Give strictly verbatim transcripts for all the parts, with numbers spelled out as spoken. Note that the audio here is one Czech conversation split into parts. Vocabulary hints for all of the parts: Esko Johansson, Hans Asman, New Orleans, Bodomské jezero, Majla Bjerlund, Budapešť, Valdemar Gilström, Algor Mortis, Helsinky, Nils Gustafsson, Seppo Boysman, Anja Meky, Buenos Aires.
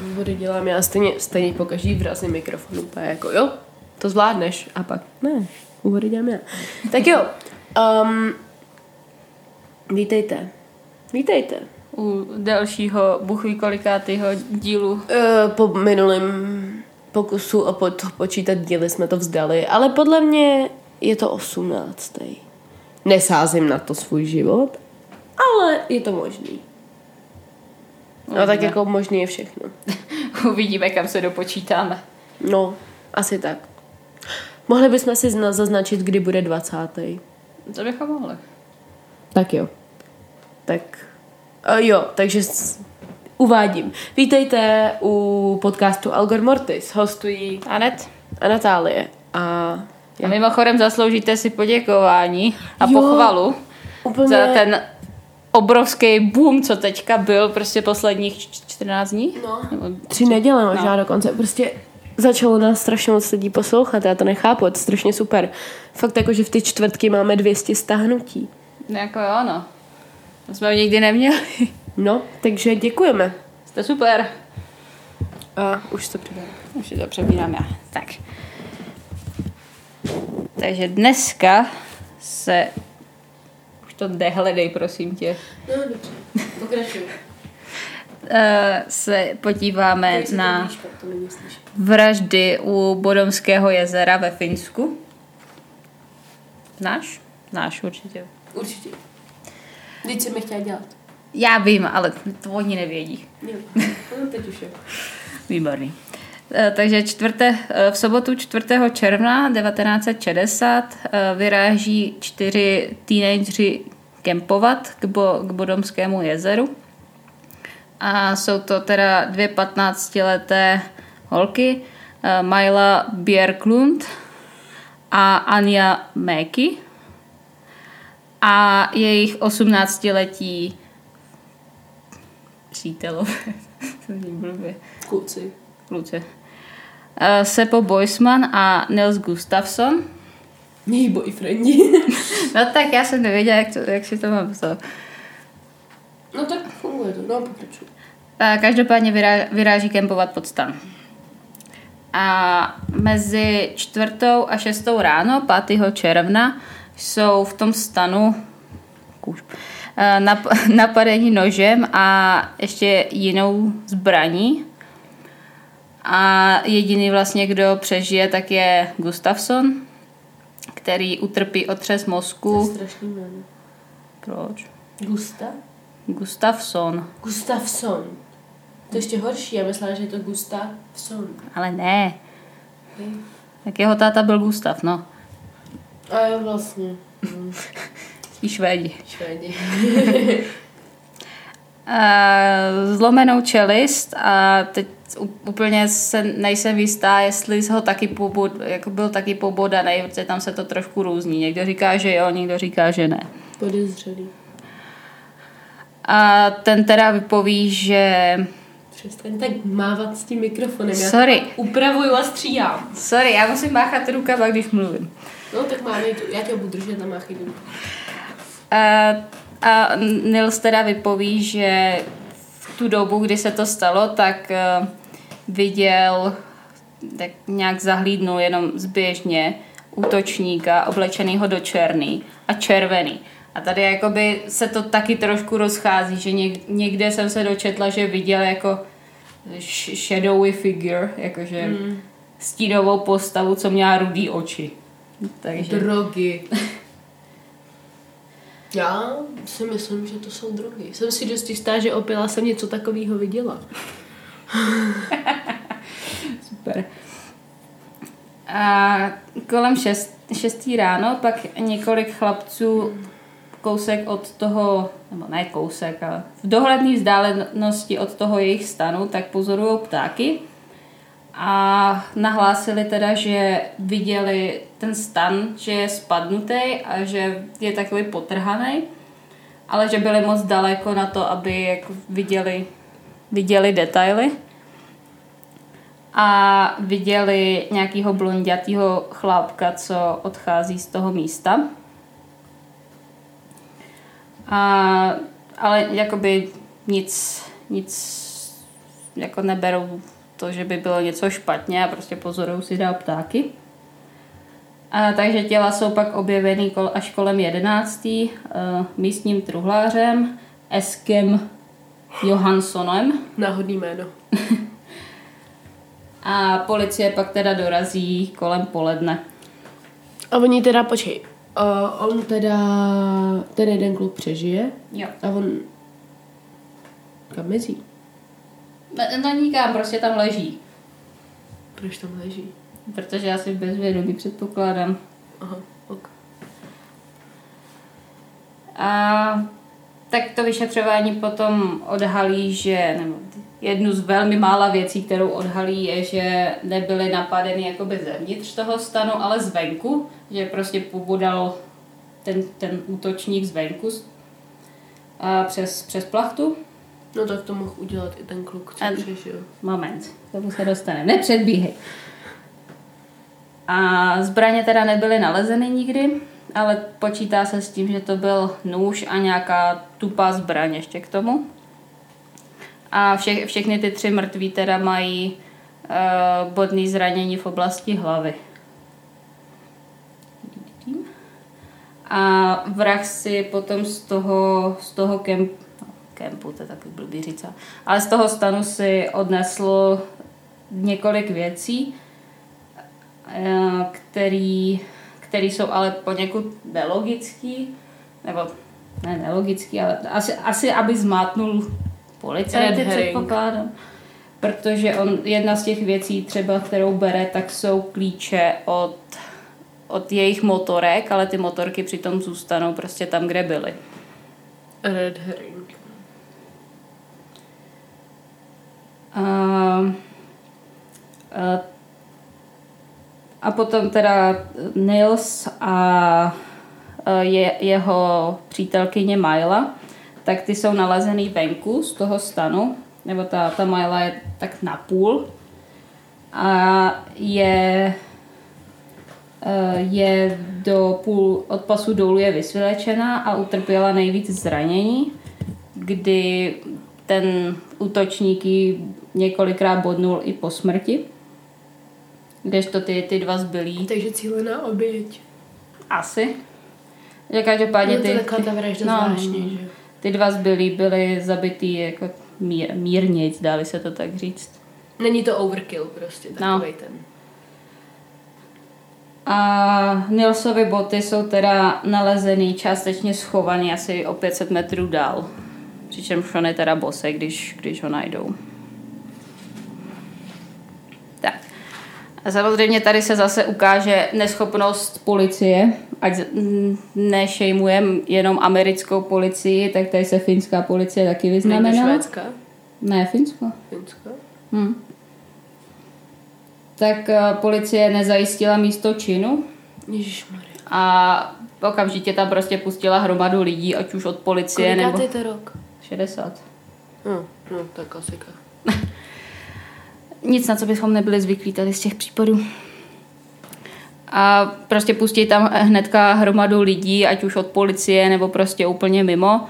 Vody dělám já stejně, stejně po každý vrazím mikrofonu, úplně jako jo, to zvládneš a pak ne, úvody dělám já. Tak jo, um, vítejte, vítejte. U dalšího buchví kolikátýho dílu. E, po minulém pokusu o po, počítat díly jsme to vzdali, ale podle mě je to osmnáctý. Nesázím na to svůj život, ale je to možný. No tak jako možný je všechno. Uvidíme, kam se dopočítáme. No, asi tak. Mohli bychom si zna- zaznačit, kdy bude dvacátý. To bychom mohli. Tak jo. Tak uh, jo, takže s- uvádím. Vítejte u podcastu Algor Mortis. Hostují Anet a Natálie. A, a mimochodem zasloužíte si poděkování a jo, pochvalu úplně... za ten... obrovský boom, co teďka byl prostě posledních čtrnáct dní. No. Tři neděle možná no. Dokonce. Prostě začalo nás strašně moc lidí poslouchat, já to nechápu, to je strašně super. Fakt jako, že v ty čtvrtky máme dvě stě stáhnutí. No jako jo, no. To jsme nikdy neměli. No, takže děkujeme. Jste super. A už to přebírám. Už to přebírám já. Tak. Takže dneska se to nehledej, prosím tě. No, dobře. Pokračuj. Se podíváme se na blížka, vraždy u Bodomského jezera ve Finsku. Náš? Náš určitě. Určitě. Vždyť jsem je chtěla dělat. Já vím, ale to oni nevědí. No, teď už je. Výborný. Takže čtvrté, v sobotu čtvrtého června devatenáct set šedesát vyráží čtyři teenageři kempovat k, bo, k Bodomskému jezeru. A jsou to teda dvě patnáctileté holky, Majla Bjerlund a Anja Meky. A jejich osmnáctiletí přítelové. Kluci. Kluci. Uh, Seppo Boysman a Nils Gustafsson. Mějí boyfriendi. No tak já jsem nevěděla, jak, to, jak si to mám postavit. No tak funguje to, no pokračuji. Uh, každopádně vyrá, vyráží kempovat pod stan. A mezi čtvrtou a šestou ráno, pátého června, jsou v tom stanu kůž, uh, nap, napadení nožem a ještě jinou zbraní. A jediný vlastně, kdo přežije, tak je Gustafsson, který utrpí otřes mozku. To je strašný jméno. Proč? Gusta? Gustafsson. Gustafsson. To je ještě horší, já myslela, že je to Gustafsson. Ale ne. Okay. Tak jeho táta byl Gustav, no. A jo, vlastně. Mm. I Švédi. Švédi. Zlomenou čelist a teď úplně se nejsem jistá, jestli ho taky pobod, jako byl taky pobodaný, protože tam se to trošku různí. Někdo říká, že jo, někdo říká, že ne. Podezřelý. A ten teda vypoví, že... Přestaň tak mávat s tím mikrofonem. Sorry. Já upravuju a stříhám. Sorry, já musím máchat rukama, když mluvím. No tak máme, já tě budu držet na máchy. A, a Nils teda vypoví, že v tu dobu, kdy se to stalo, tak viděl, tak nějak zahlídnul jenom zběžně útočníka oblečenýho do černý a červený. A tady jakoby se to taky trošku rozchází, že někde jsem se dočetla, že viděl jako shadowy figure, jakože hmm. stínovou postavu, co měla rudý oči. Takže... Drogy. Já si myslím, že to jsou drogy. Jsem si dost jistá, že opila jsem něco takového viděla. Super. A kolem šest, šestý ráno pak několik chlapců kousek od toho, nebo ne kousek, ale v dohledné vzdálenosti od toho jejich stanu, tak pozorujou ptáky a nahlásili teda, že viděli ten stan, že je spadnutý a že je takový potrhaný, ale že byli moc daleko na to, aby jako viděli, viděli detaily. A viděli nějakého blondětýho chlápka, co odchází z toho místa. A, ale jakoby nic, nic jako neberou to, že by bylo něco špatně a prostě pozorují si dál ptáky. A takže těla jsou pak objevený kol, až kolem jedenáctý místním truhlářem Eskem Johanssonem. Náhodný jméno. A policie pak teda dorazí kolem poledne. A oni teda, počkej, uh, on teda, ten jeden kluk přežije? Jo. A on kam mizí? No nikam, prostě tam leží. Proč tam leží? Protože já si bezvědomí předpokládám. Aha, ok. A tak to vyšetřování potom odhalí, že nebo jednu z velmi mála věcí, kterou odhalí, je, že nebyly napadeny jakoby zevnitř toho stanu, ale zvenku, že prostě pobodal ten, ten útočník zvenku a přes, přes plachtu. No tak to mohl udělat i ten kluk, co přežil. Moment, k tomu se dostane. Nepředbíhej. A zbraně teda nebyly nalezeny nikdy, ale počítá se s tím, že to byl nůž a nějaká tupá zbraň ještě k tomu. A vše, všechny ty tři mrtví teda mají uh, bodný zranění v oblasti hlavy. A vrah si potom z toho, z toho kempu, kempu, to je takový blbý říct, ale z toho stanu si odnesl několik věcí, který, který jsou ale poněkud nelogický, nebo ne nelogický, ale asi, asi aby zmátnul policajt, předpokládám. Protože on, jedna z těch věcí třeba, kterou bere, tak jsou klíče od, od jejich motorek, ale ty motorky přitom zůstanou prostě tam, kde byly. Red herring. A, a A potom teda Nils a je, jeho přítelkyně Majla, tak ty jsou nalezený venku z toho stanu, nebo ta, ta Majla je tak napůl a je, je do půl, od pasu dolů je vysvlečená a utrpěla nejvíc zranění, kdy ten útočník ji několikrát bodnul i po smrti. Kdežto ty, ty dva zbylí. Takže cílená oběť. Asi. Že každopádně no, ty, ty, no, zvláštní, že? Ty dva zbylí byly zabitý jako mír, mírnic, dáli se to tak říct. Není to overkill prostě, takovej no. ten. A Nilsovy boty jsou teda nalezený částečně schovaný asi o pět set metrů dál. Přičemž on je teda bose, když, když ho najdou. A samozřejmě tady se zase ukáže neschopnost policie, ať nešejmujeme jenom americkou policii, tak tady se finská policie taky vyznamenala. Ne, švédská? Ne, finská. Finská? Hm. Tak uh, policie nezajistila místo činu. Ježišmarja. A okamžitě tam prostě pustila hromadu lidí, ať už od policie nebo... Kolik je to rok? šedesát. No, no, to je klasika. Nic, na co bychom nebyli zvyklí tady z těch případů. A prostě pustí tam hnedka hromadu lidí, ať už od policie, nebo prostě úplně mimo.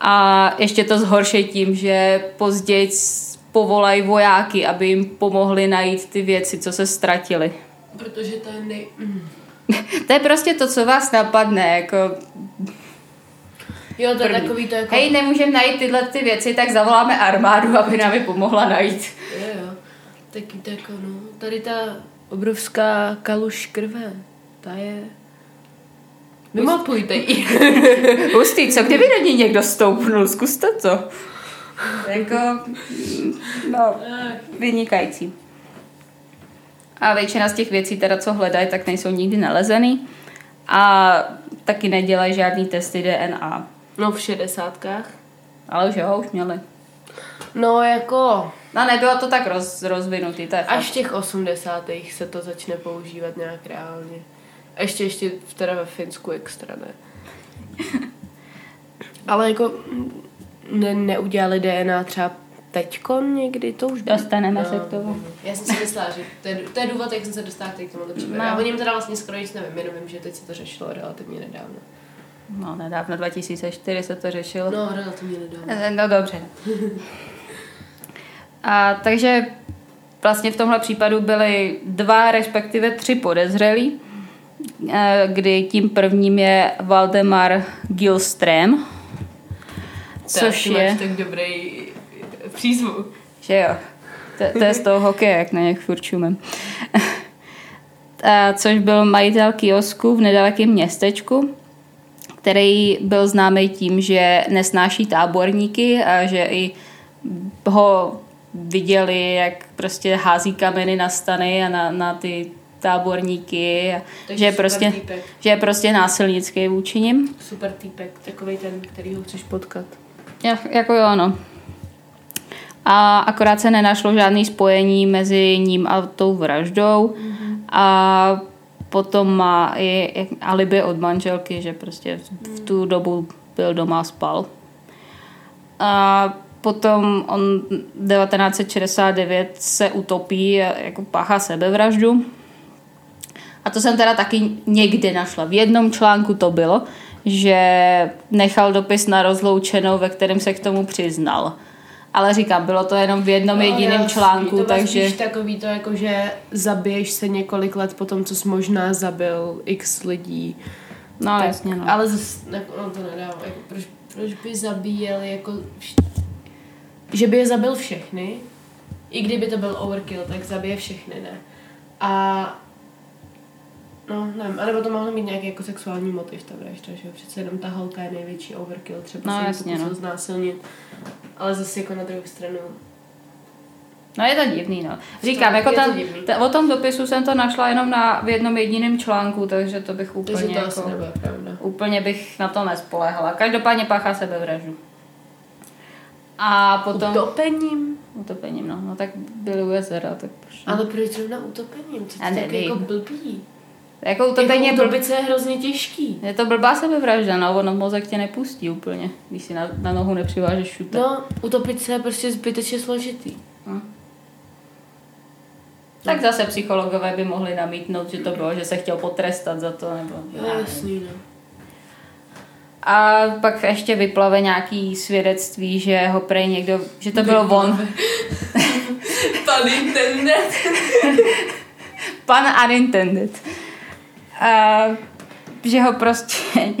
A ještě to zhorší tím, že později povolají vojáky, aby jim pomohli najít ty věci, co se ztratily. Protože to je nej... To je prostě to, co vás napadne, jako... Jo, to je takový to jako... Hej, nemůžeme najít tyhle ty věci, tak zavoláme armádu, aby nám je pomohla najít. Jo, jo. Taky tako, no. Tady ta obrovská kaluž krve, ta je... Vymapujte ji. Hustý, co kdyby do ní někdo stoupnul? Zkuste to. Jako... No, vynikající. A většina z těch věcí, teda co hledají, tak nejsou nikdy nalezený. A taky nedělají žádný testy D N A. No v šedesátkách. Ale už jo, už měli. No jako... No nebylo to tak roz, rozvinutý, to je fakt. Až v těch osmdesátých se to začne používat nějak reálně. Ještě, ještě teda ve Finsku extra, ne. Ale jako ne, neudělali D N A třeba teďkon někdy, to už... Dostaneme no, se k tomu. Já jsem si myslela, že to je, to je důvod, jak jsem se dostala k tomu příběhu. No. Já o něm teda vlastně skoro nic nevím, jenom vím, že teď se to řešilo relativně nedávno. No nedávno, dva tisíce čtyři se to řešilo. No relativně nedávno. No dobře. A takže vlastně v tomhle případu byly dva, respektive tři podezřelí, kdy tím prvním je Valdemar Gilström, což je... Máš tak dobrý přízvuk. Že jo. To, to je z toho hokeje, jak na něch furt čumím. Což byl majitel kiosku v nedalekém městečku, který byl známý tím, že nesnáší táborníky a že i ho viděli, jak prostě hází kameny na stany a na, na ty táborníky. Že je, prostě, že je prostě násilnický vůči nim. Super týpek, takovej ten, který ho chceš potkat. Ja, jako jo, no. A akorát se nenašlo žádný spojení mezi ním a tou vraždou. Mm-hmm. A potom má i alibi od manželky, že prostě v tu dobu byl doma a spal. A potom on devatenáct set šedesát devět se utopí, jako páchá sebevraždu. A to jsem teda taky někde našla. V jednom článku to bylo, že nechal dopis na rozloučenou, ve kterém se k tomu přiznal. Ale říkám, bylo to jenom v jednom no, jediném článku, to takže... To takový to, jako, že zabiješ se několik let po tom, co jsi možná zabil x lidí. No, tak, jasně, no. Ale zase, no, to nedává. Jako, proč, proč by zabíjel, jako... Že by je zabil všechny, i kdyby to byl overkill, tak zabije všechny, ne? A... No, nevím, anebo to mohlo mít nějaký jako sexuální motiv, ta vražda, že jo? Přece jenom ta holka je největší overkill, třeba no, se jasně, pokusil no. znásilnit. Ale zase jako na druhou stranu. No je to divný, no. Říkám, to, jako ten, to t- o tom dopisu jsem to našla jenom na, v jednom jediném článku, takže to bych úplně to jako, nebyla, úplně bych na to nespoléhala. Každopádně páchá sebevraždu. A potom... Utopením? Utopením, no. No tak byly u jezera, tak proč... Ale proč zrovna utopením? Co to tak jako blbý? Jako utopení jako blb... je hrozně těžký. Je to blbá sebevražda, no, ono mozek tě nepustí úplně, když si na, na nohu nepřivážeš šuter. No, utopit se je prostě zbytečně složitý. Hm. Tak no. Zase psychologové by mohli namítnout, že to bylo, že se chtěl potrestat za to, nebo... No, jasný, no. A pak ještě vyplave nějaký svědectví, že ho prej někdo, že to bylo vyplave. On. Pan intended. Pan unintended. A že ho prostě,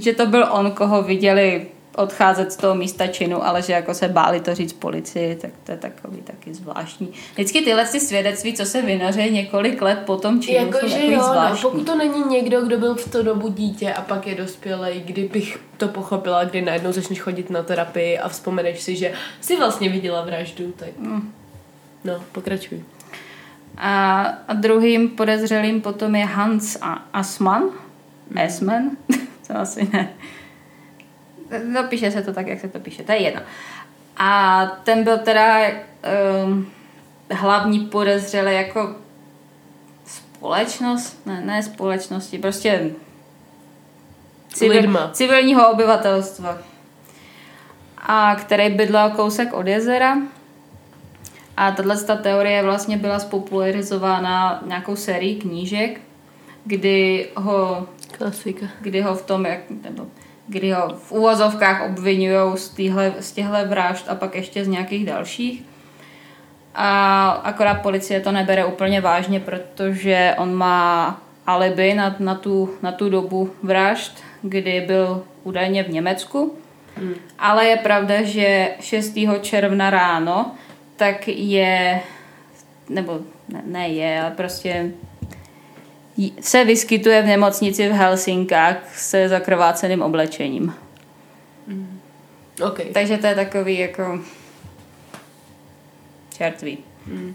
že to byl on, koho viděli odcházet z toho místa činu, ale že jako se báli to říct policii, tak to je takový taky zvláštní. Vždycky tyhle ty svědectví, co se vynoří několik let po tom činu, jako jsou takový jo, zvláštní. No, pokud to není někdo, kdo byl v tu dobu dítě a pak je dospělej, kdybych to pochopila, kdy najednou začneš chodit na terapii a vzpomeneš si, že jsi vlastně viděla vraždu, tak mm. no, pokračuj. A druhým podezřelým potom je Hans Asman. Asman? To asi ne. No, píše se to tak, jak se to píše. To je jedno. A ten byl teda um, hlavní podezřelý jako společnost, ne, ne společnosti, prostě civil, civilního obyvatelstva. A který bydlel kousek od jezera. A tato teorie vlastně byla spopularizována nějakou sérií knížek, kdy ho, Klasika. Kdy ho v tom, jak, nebo, kdy ho v uvozovkách obvinujou z, z těchto vražd a pak ještě z nějakých dalších. A akorát policie to nebere úplně vážně, protože on má alibi na, na, tu, na tu dobu vražd, kdy byl údajně v Německu. Hmm. Ale je pravda, že šestého června ráno tak je, nebo ne, ne je, ale prostě se vyskytuje v nemocnici v Helsinkách se zakrváceným oblečením. Mm. Okay. Takže to je takový jako čertvý. Mm.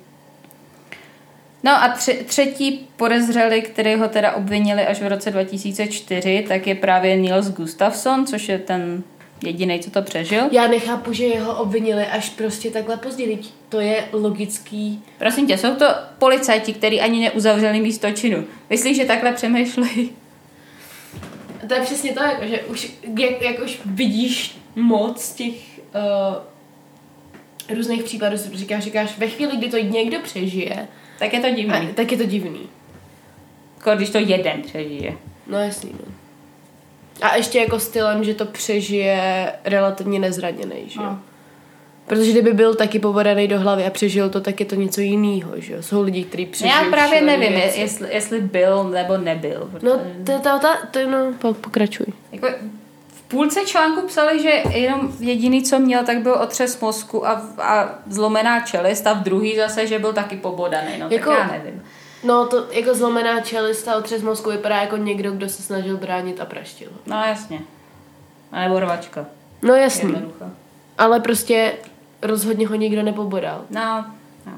No a tři, třetí podezřelý, který ho teda obvinili až v roce dva tisíce čtyři, tak je právě Nils Gustafsson, což je ten jedinej, co to přežil. Já nechápu, že jeho obvinili až prostě takhle později. To je logický. Prosím tě, jsou to policajti, kteří ani neuzavřeli místo činu. Myslíš, že takhle přemýšlej? To je přesně to, jako, že už, jak, jak už vidíš moc těch uh, různých případů, říkáš, říkáš, ve chvíli, kdy to někdo přežije, tak je to divný. A, tak je to divný. Jako když to jeden přežije. No jasný, no. A ještě jako stylem, že to přežije relativně nezraněnej, že jo? No. Protože kdyby byl taky pobodaný do hlavy a přežil to, tak je to něco jiného, že jo? Jsou lidi, kteří přežili. Já právě nevím, je, jestli, jestli byl nebo nebyl. No, to je ta, ta, to je, no, pokračuj. Jako v půlce článku psali, že jenom jediný, co měl, tak byl otřes mozku a, a zlomená čelist, a v druhý zase, že byl taky pobodaný, no jako, tak já nevím. No, to jako zlomená čelist a otřes mozku vypadá jako někdo, kdo se snažil bránit a praštil. No jasně. A nebo rvačka. No jasně. Ale prostě rozhodně ho nikdo nepobodal. No, no.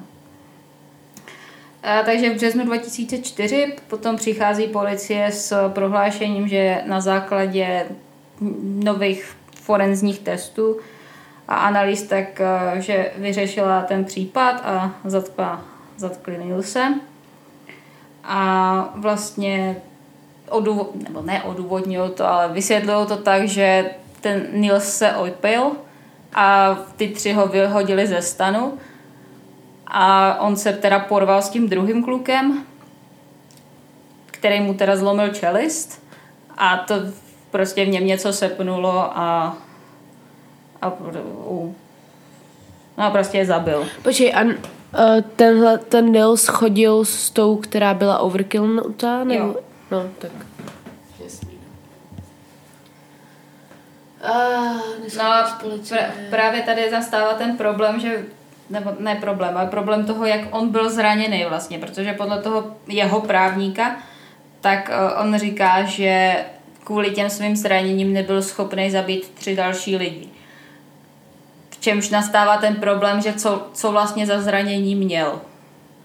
A, takže v březnu dva tisíce čtyři potom přichází policie s prohlášením, že na základě nových forenzních testů a analýz, tak že vyřešila ten případ a zatkla, zatkli Nilse. A vlastně odůvod, nebo ne odůvodnilo to, ale vysvětlilo to tak, že ten Nils se opil a ty tři ho vyhodili ze stanu a on se teda porval s tím druhým klukem, který mu teda zlomil čelist, a to prostě v něm něco sepnulo a a, no a prostě je zabil. Počkej, a tenhle, ten Nils chodil s tou, která byla overkillnutá? Nebo? No, tak. Ah, no, pr- právě tady zastává ten problém, že nebo ne problém, ale problém toho, jak on byl zraněný vlastně, protože podle toho jeho právníka, tak uh, on říká, že kvůli těm svým zraněním nebyl schopný zabít tři další lidi. V čemž nastává ten problém, že co, co vlastně za zranění měl.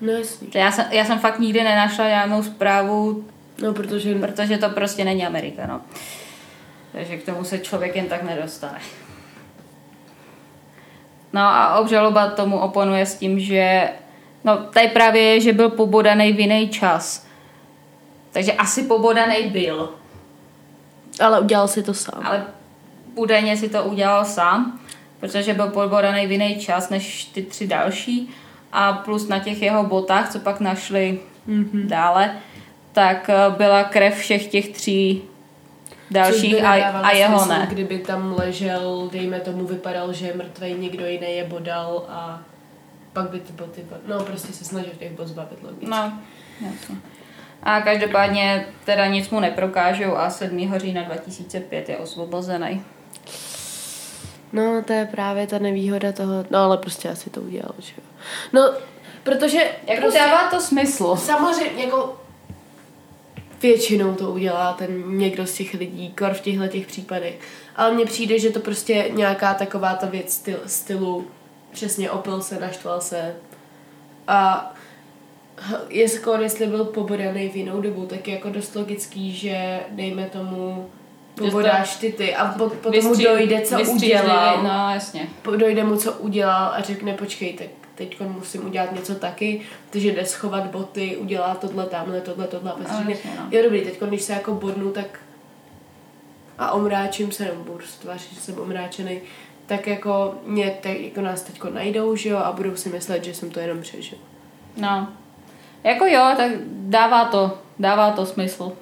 No jasný. Já jsem, já jsem fakt nikdy nenašla žádnou zprávu, no, protože... protože to prostě není Amerika, no. Takže k tomu se člověk jen tak nedostane. No a obžaloba tomu oponuje s tím, že... No tady právě je, že byl pobodaný v jiný čas. Takže asi pobodaný byl. Ale udělal si to sám. Ale údajně si to udělal sám, protože byl pobodaný v jiný čas než ty tři další. A plus na těch jeho botách, co pak našli mm-hmm. dále, tak byla krev všech těch tří dalších a, a jeho smysl, ne. Kdyby tam ležel, dejme tomu, vypadal, že je mrtvej, někdo jiný je bodal a pak by ty boty... No, prostě se snažil těch bot zbavit logicky. No, jasně. A každopádně teda nic mu neprokážou a sedmého října dva tisíce pět je osvobozený. No, to je právě ta nevýhoda toho... No, ale prostě asi to udělal, že jo. No, protože... Jako prostě dává to smysl. Samozřejmě, jako... Většinou to udělá ten někdo z těch lidí, kor v těchto těch případech. Ale mně přijde, že to prostě nějaká taková ta věc styl, stylu přesně opil se, naštval se. A je skoro, jestli byl pobodaný v jinou dobu, tak je jako dost logický, že dejme tomu pobodáš ty ty a po, potom vystří, mu dojde, co udělal. No, jasně. Dojde mu, co udělal a řekne, počkej, tak teď musím udělat něco taky, takže jde schovat boty, udělá tohle, tamhle, tohle, tohle. No, jo, dobrý, teď když se jako bodnu, tak a omráčím se, nebo budu se tvářit, že jsem omráčený, tak jako mě, tak jako nás teď najdou, že jo, a budou si myslet, že jsem to jenom přežil. No, jako jo, tak dává to, dává to smysl.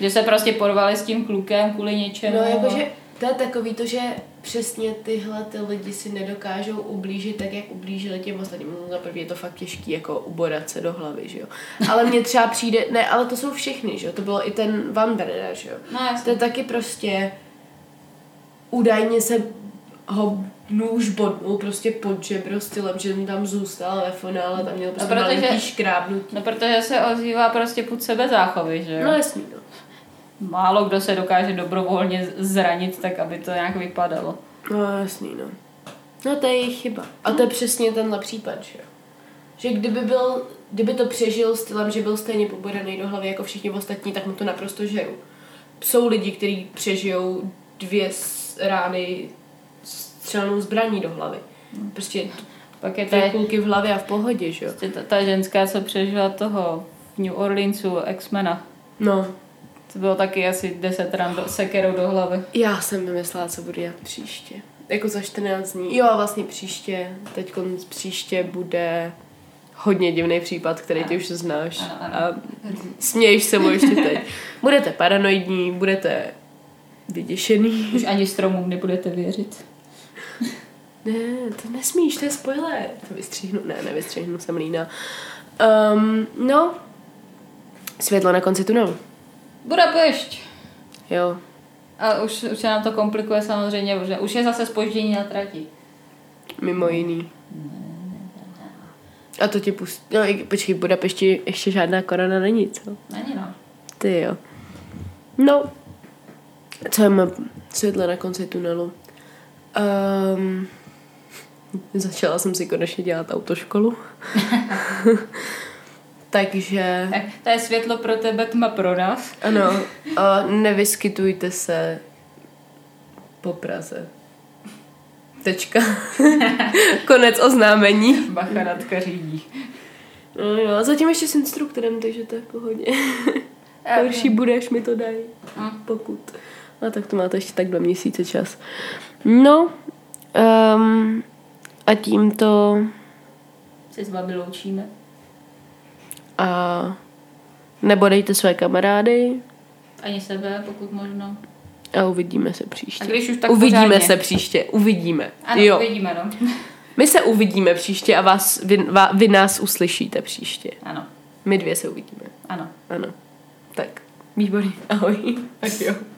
Že se prostě porvali s tím klukem kvůli něčemu. No, jakože to je takový to, že přesně tyhle ty lidi si nedokážou ublížit tak, jak ublížili těm ostatním. No, zaprvé je to fakt těžký, jako ubodat se do hlavy, že jo. Ale mně třeba přijde, ne, ale to jsou všichni, že jo, to bylo i ten Vanderder, že jo. No, to je taky prostě, údajně se ho nůž bodnul prostě pod žebro stylem, že mu tam zůstal ve finále, tam měl prostě no, malinký škrábnutí. No, protože se ozývá prostě pud sebezáchovy, že jo. No, jasný, no. Málo kdo se dokáže dobrovolně zranit tak, aby to nějak vypadalo. No jasný, no. No to je jejich chyba. A to je přesně tenhle případ, že jo. Že kdyby, byl, kdyby to přežil stylem, že byl stejně pobodaný do hlavy jako všichni ostatní, tak mu to naprosto žeru. Jsou lidi, kteří přežijou dvě rány střelnou zbraní do hlavy. Prostě pak je dvě kulky v hlavě a v pohodě, že jo. Ta, ta ženská, co přežila toho v New Orleansu, X-mena. No. To bylo taky asi deset ran do, sekerou do hlavy. Já jsem vymyslela, co budu dělat příště. Jako za čtrnáct dní. Jo, vlastně příště. Teď konc příště bude hodně divný případ, který ty už znáš. Ano, ano. A směješ se mu ještě teď. Budete paranoidní, budete vyděšený. Už ani stromům nebudete věřit. Ne, to nesmíš, to je spoiler. To vystřihnu, ne, nevystřihnu, jsem lína. Um, no, světlo na konci tunelu. Budapešť. Jo. A už, už se nám to komplikuje samozřejmě, protože už je zase zpoždění na trati. Mimo jiný. A to ti pustí. No, počkej, Budapešti ještě žádná korona není, co? Není, no. Ty jo. No. Co je světlo na konci tunelu? Um, začala jsem si konečně dělat autoškolu. Takže... Tak, to je světlo pro tebe, tma pro nás. Ano. A nevyskytujte se po Praze. Tečka. Konec oznámení. Bacha, Radka řídí. No jo, zatím ještě s instruktorem, takže to je v pohodě. Horší budeš, mi to dají. Pokud. A tak to máte ještě tak dva měsíce čas. No. Um, a tímto... Se s vámi loučíme. A nebo dejte své kamarády. Ani sebe, pokud možno. A uvidíme se příště. A když už tak uvidíme pořádně. se příště. Uvidíme. Ano, jo. uvidíme, no. My se uvidíme příště a vás, vy, vy nás uslyšíte příště. Ano. My dvě se uvidíme. Ano. Ano. Tak, výborně. Ahoj. Tak jo.